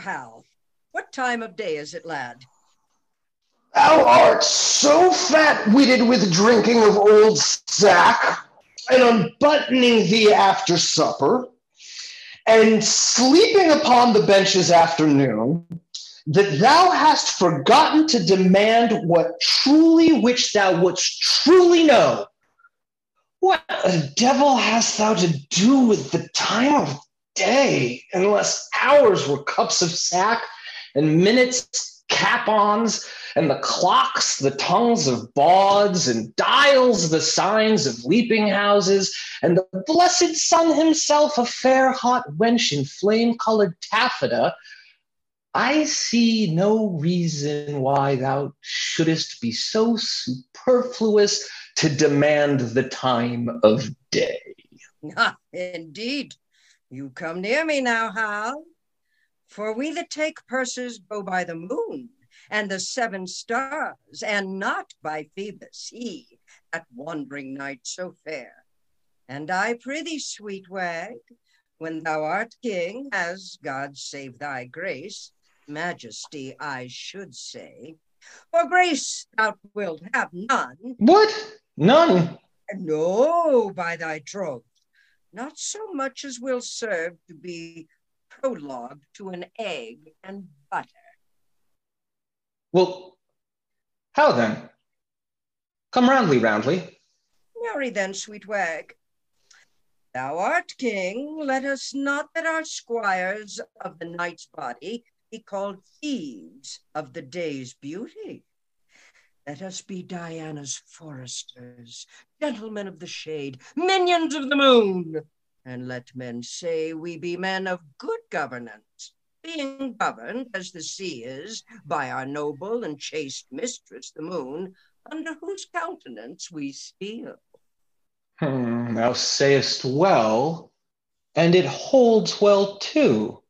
how. What time of day is it, lad? Thou art so fat-witted with drinking of old sack, and unbuttoning thee after supper, and sleeping upon the benches after noon, that thou hast forgotten to demand what truly which thou wouldst truly know. What the devil hast thou to do with the time of day, unless hours were cups of sack, and minutes cap-ons, and the clocks the tongues of bawds, and dials the signs of leaping houses, and the blessed sun himself a fair hot wench in flame-colored taffeta? I see no reason why thou shouldest be so superfluous to demand the time of day. Ah, indeed, you come near me now, Hal. For we that take purses go by the moon and the 7 stars, and not by Phoebus, he, that wandering knight so fair. And I prithee, sweet wag, when thou art king, as God save thy grace, majesty I should say, for grace thou wilt have none. What? None? No, by thy troth, not so much as will serve to be prologue to an egg and butter. Well, how then? Come roundly, roundly. Marry then, sweet wag. Thou art king, let us not that our squires of the night's body be called thieves of the day's beauty. Let us be Diana's foresters, gentlemen of the shade, minions of the moon. And let men say we be men of good governance, being governed, as the sea is, by our noble and chaste mistress, the moon, under whose countenance we steal. Thou sayest well, and it holds well too.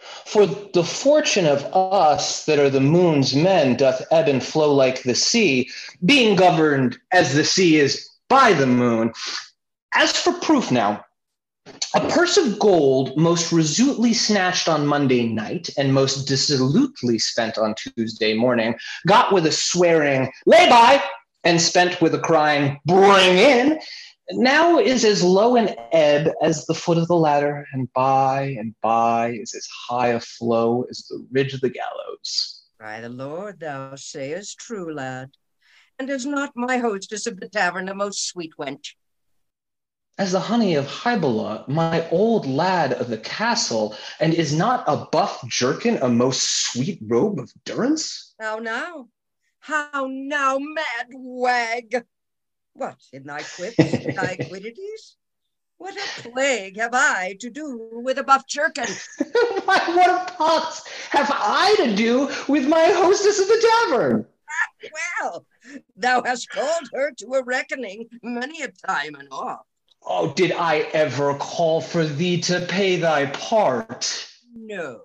For the fortune of us that are the moon's men doth ebb and flow like the sea, being governed as the sea is by the moon. As for proof now, a purse of gold most resolutely snatched on Monday night and most dissolutely spent on Tuesday morning, got with a swearing, lay by, and spent with a crying, bring in, now is as low an ebb as the foot of the ladder, and by is as high a flow as the ridge of the gallows. By the Lord, thou sayest true, lad, and is not my hostess of the tavern a most sweet wench? As the honey of Hybla, my old lad of the castle, and is not a buff jerkin a most sweet robe of durance? How now, mad wag? What, in thy quips and thy quiddities? What a plague have I to do with a buff jerkin? Why, what a pox have I to do with my hostess of the tavern? Well, thou hast called her to a reckoning many a time and oft. Oh, did I ever call for thee to pay thy part? No.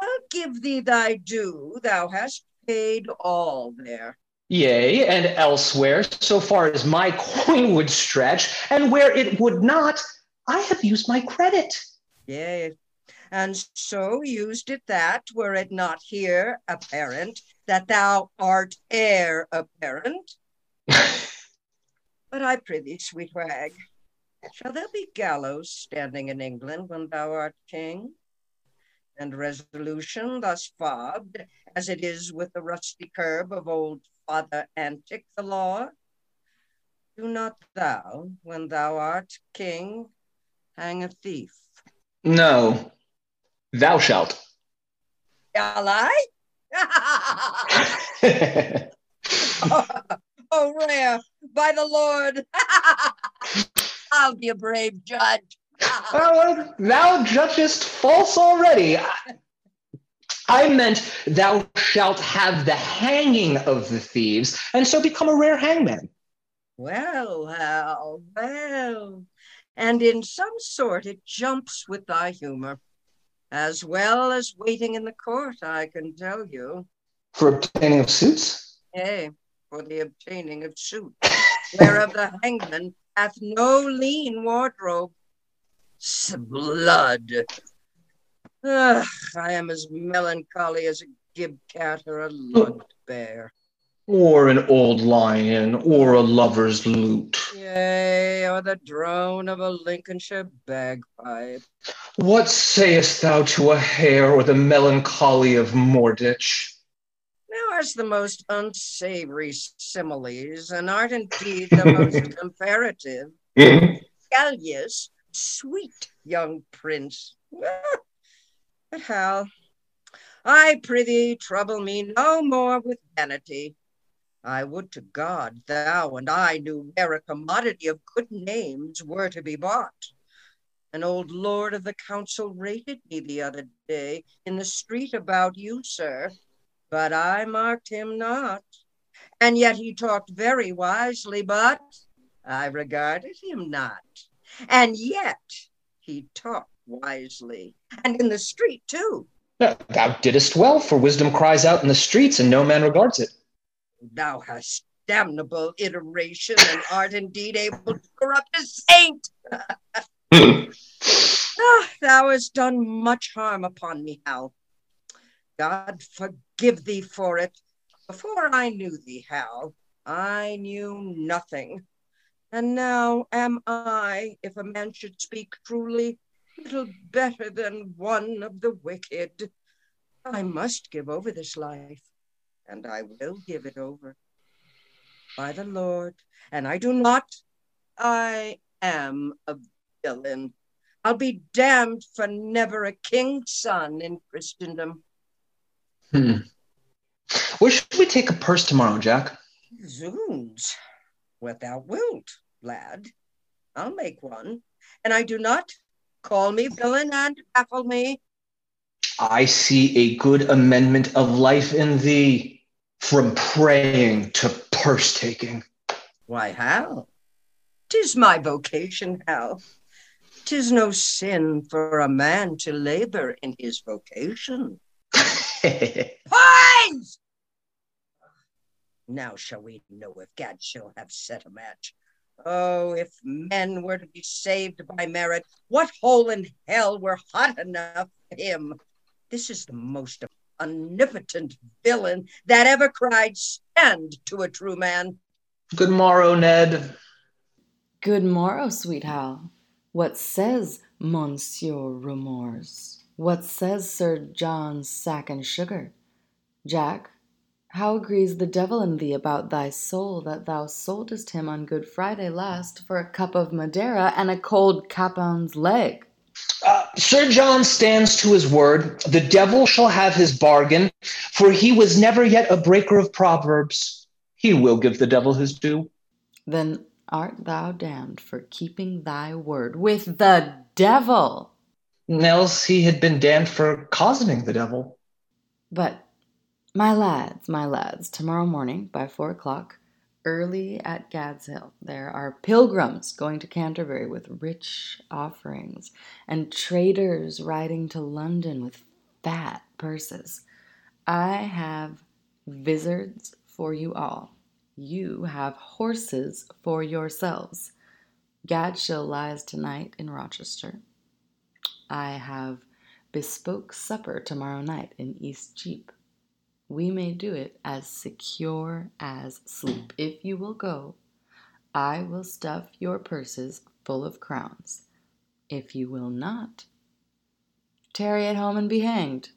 I'll give thee thy due. Thou hast paid all there. Yea, and elsewhere, so far as my coin would stretch, and where it would not, I have used my credit. Yea, and so used it that, were it not here apparent, that thou art heir apparent. But I prithee, sweet wag, shall there be gallows standing in England when thou art king? And resolution thus fobbed, as it is with the rusty curb of old Father Antic the law? Do not thou, when thou art king, hang a thief? No, thou shalt. Shall I? Oh, rare, by the Lord, I'll be a brave judge. Oh, thou judgest false already. I meant thou shalt have the hanging of the thieves, and so become a rare hangman. Well, Hal, well, and in some sort it jumps with thy humor, as well as waiting in the court, I can tell you. For obtaining of suits? Hey. For the obtaining of suit, whereof the hangman hath no lean wardrobe. S'blood! Ugh, I am as melancholy as a gib cat or a lugged bear. Or an old lion, or a lover's lute. Yea, or the drone of a Lincolnshire bagpipe. What sayest thou to a hare or the melancholy of Morditch? Thou hast the most unsavory similes, and art indeed the most comparative, scallious, sweet young prince. But how? I prithee trouble me no more with vanity. I would to God thou and I knew where a commodity of good names were to be bought. An old lord of the council rated me the other day in the street about you, sir, but I marked him not. And yet he talked very wisely, but I regarded him not. And yet he talked wisely, and in the street too. Thou didst well, for wisdom cries out in the streets, and no man regards it. Thou hast damnable iteration, and art indeed able to corrupt a saint. Oh, thou hast done much harm upon me, Hal. God forgive thee for it. Before I knew thee, Hal, I knew nothing. And now am I, if a man should speak truly, little better than one of the wicked. I must give over this life, and I will give it over. By the Lord, and I do not, I am a villain. I'll be damned for never a king's son in Christendom. Where should we take a purse tomorrow, Jack? Zoons, where thou wilt, lad. I'll make one, and I do not call me villain and baffle me. I see a good amendment of life in thee, from praying to purse-taking. Why, Hal? 'Tis my vocation, Hal. 'Tis no sin for a man to labor in his vocation. Points! Now shall we know if Gadshill have set a match. Oh, if men were to be saved by merit, what hole in hell were hot enough for him? This is the most omnipotent villain that ever cried stand to a true man. Good morrow, Ned. Good morrow, sweet Hal. What says Monsieur Remorse? What says Sir John's sack and sugar? Jack, how agrees the devil in thee about thy soul that thou soldest him on Good Friday last for a cup of Madeira and a cold capon's leg? Sir John stands to his word. The devil shall have his bargain, for he was never yet a breaker of proverbs. He will give the devil his due. Then art thou damned for keeping thy word with the devil. Else he had been damned for cozening the devil. But My lads, tomorrow morning by 4:00, early at Gadshill, there are pilgrims going to Canterbury with rich offerings, and traders riding to London with fat purses. I have vizards for you all. You have horses for yourselves. Gadshill lies tonight in Rochester. I have bespoke supper tomorrow night in Eastcheap. We may do it as secure as sleep. If you will go, I will stuff your purses full of crowns. If you will not, tarry at home and be hanged.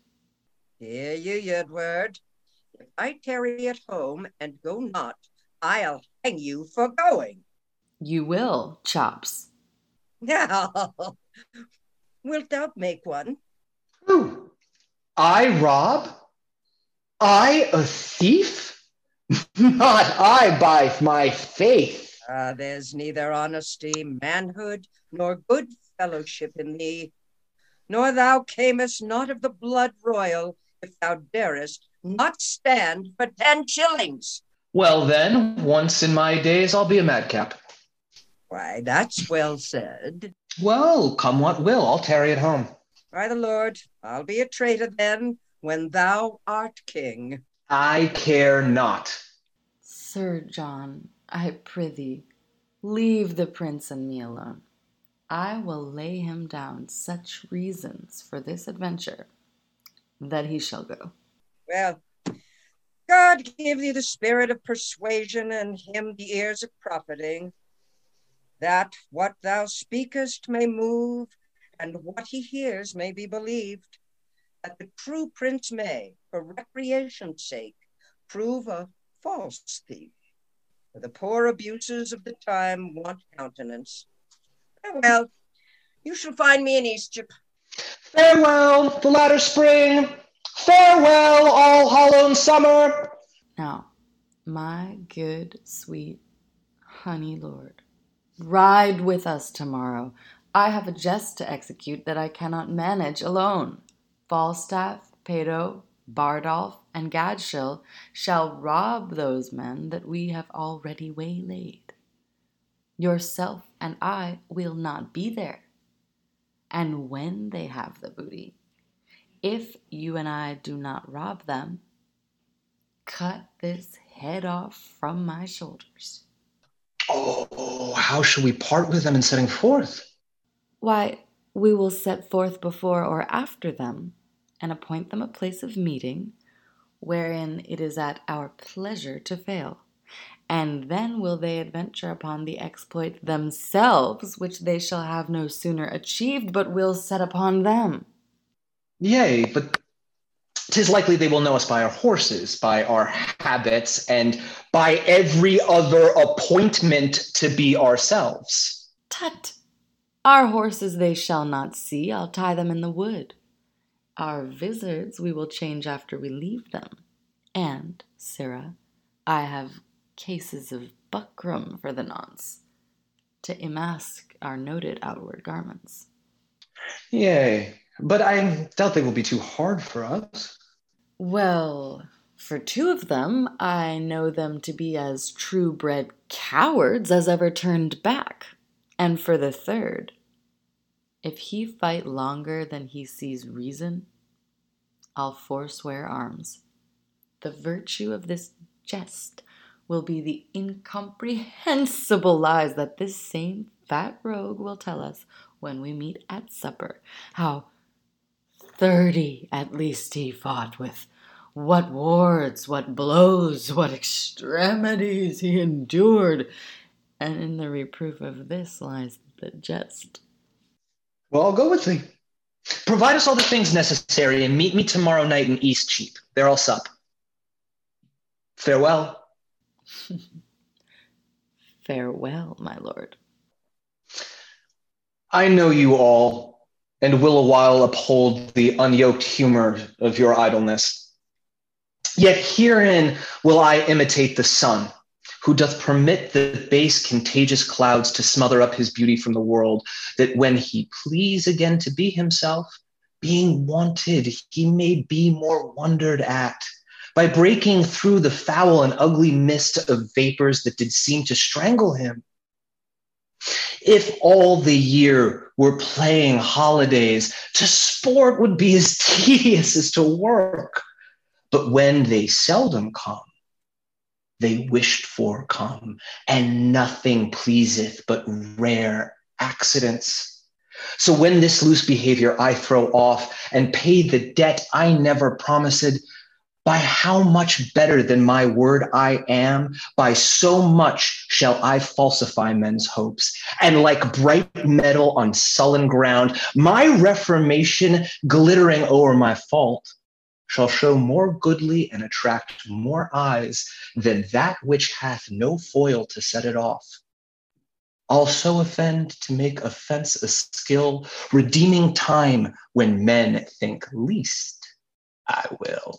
Hear you, Edward. If I tarry at home and go not, I'll hang you for going. You will, Chops. Now, wilt thou make one? Who? I rob? I a thief? Not I, by my faith. There's neither honesty, manhood, nor good fellowship in thee. Nor thou camest not of the blood royal, if thou darest not stand for 10 shillings. Well then, once in my days I'll be a madcap. Why, that's well said. Well, come what will, I'll tarry at home. By the Lord, I'll be a traitor then, when thou art king. I care not. Sir John, I prithee, leave the prince and me alone. I will lay him down such reasons for this adventure that he shall go. Well, God give thee the spirit of persuasion and him the ears of profiting, that what thou speakest may move and what he hears may be believed, that the true prince may, for recreation's sake, prove a false thief, for the poor abuses of the time want countenance. Farewell, you shall find me in Eastcheap. Farewell, the latter spring. Farewell, all hollow summer. Now, my good, sweet, honey lord, ride with us tomorrow. I have a jest to execute that I cannot manage alone. Falstaff, Peyto, Bardolph, and Gadshill shall rob those men that we have already waylaid. Yourself and I will not be there. And when they have the booty, if you and I do not rob them, cut this head off from my shoulders. Oh, how shall we part with them in setting forth? Why, we will set forth before or after them, and appoint them a place of meeting, wherein it is at our pleasure to fail. And then will they adventure upon the exploit themselves, which they shall have no sooner achieved, but will set upon them. Yea, but 'tis likely they will know us by our horses, by our habits, and by every other appointment to be ourselves. Tut! Our horses they shall not see, I'll tie them in the wood. Our vizards we will change after we leave them. And, sirrah, I have cases of buckram for the nonce, to emask our noted outward garments. Yea, but I doubt they will be too hard for us. Well, for two of them, I know them to be as true-bred cowards as ever turned back. And for the third, if he fight longer than he sees reason, I'll forswear arms. The virtue of this jest will be the incomprehensible lies that this same fat rogue will tell us when we meet at supper, how 30 at least he fought with, what wards, what blows, what extremities he endured, and in the reproof of this lies the jest. Well, I'll go with thee. Provide us all the things necessary, and meet me tomorrow night in Eastcheap. There I'll sup. Farewell. Farewell, my lord. I know you all, and will a while uphold the unyoked humor of your idleness. Yet herein will I imitate the sun, who doth permit the base contagious clouds to smother up his beauty from the world, that when he please again to be himself, being wanted, he may be more wondered at, by breaking through the foul and ugly mist of vapors that did seem to strangle him. If all the year were playing holidays, to sport would be as tedious as to work. But when they seldom come, they wished for come, and nothing pleaseth but rare accidents. So when this loose behavior I throw off, and pay the debt I never promised, by how much better than my word I am, by so much shall I falsify men's hopes. And like bright metal on sullen ground, my reformation glittering o'er my fault shall show more goodly and attract more eyes than that which hath no foil to set it off. I'll so offend to make offense a skill, redeeming time when men think least I will.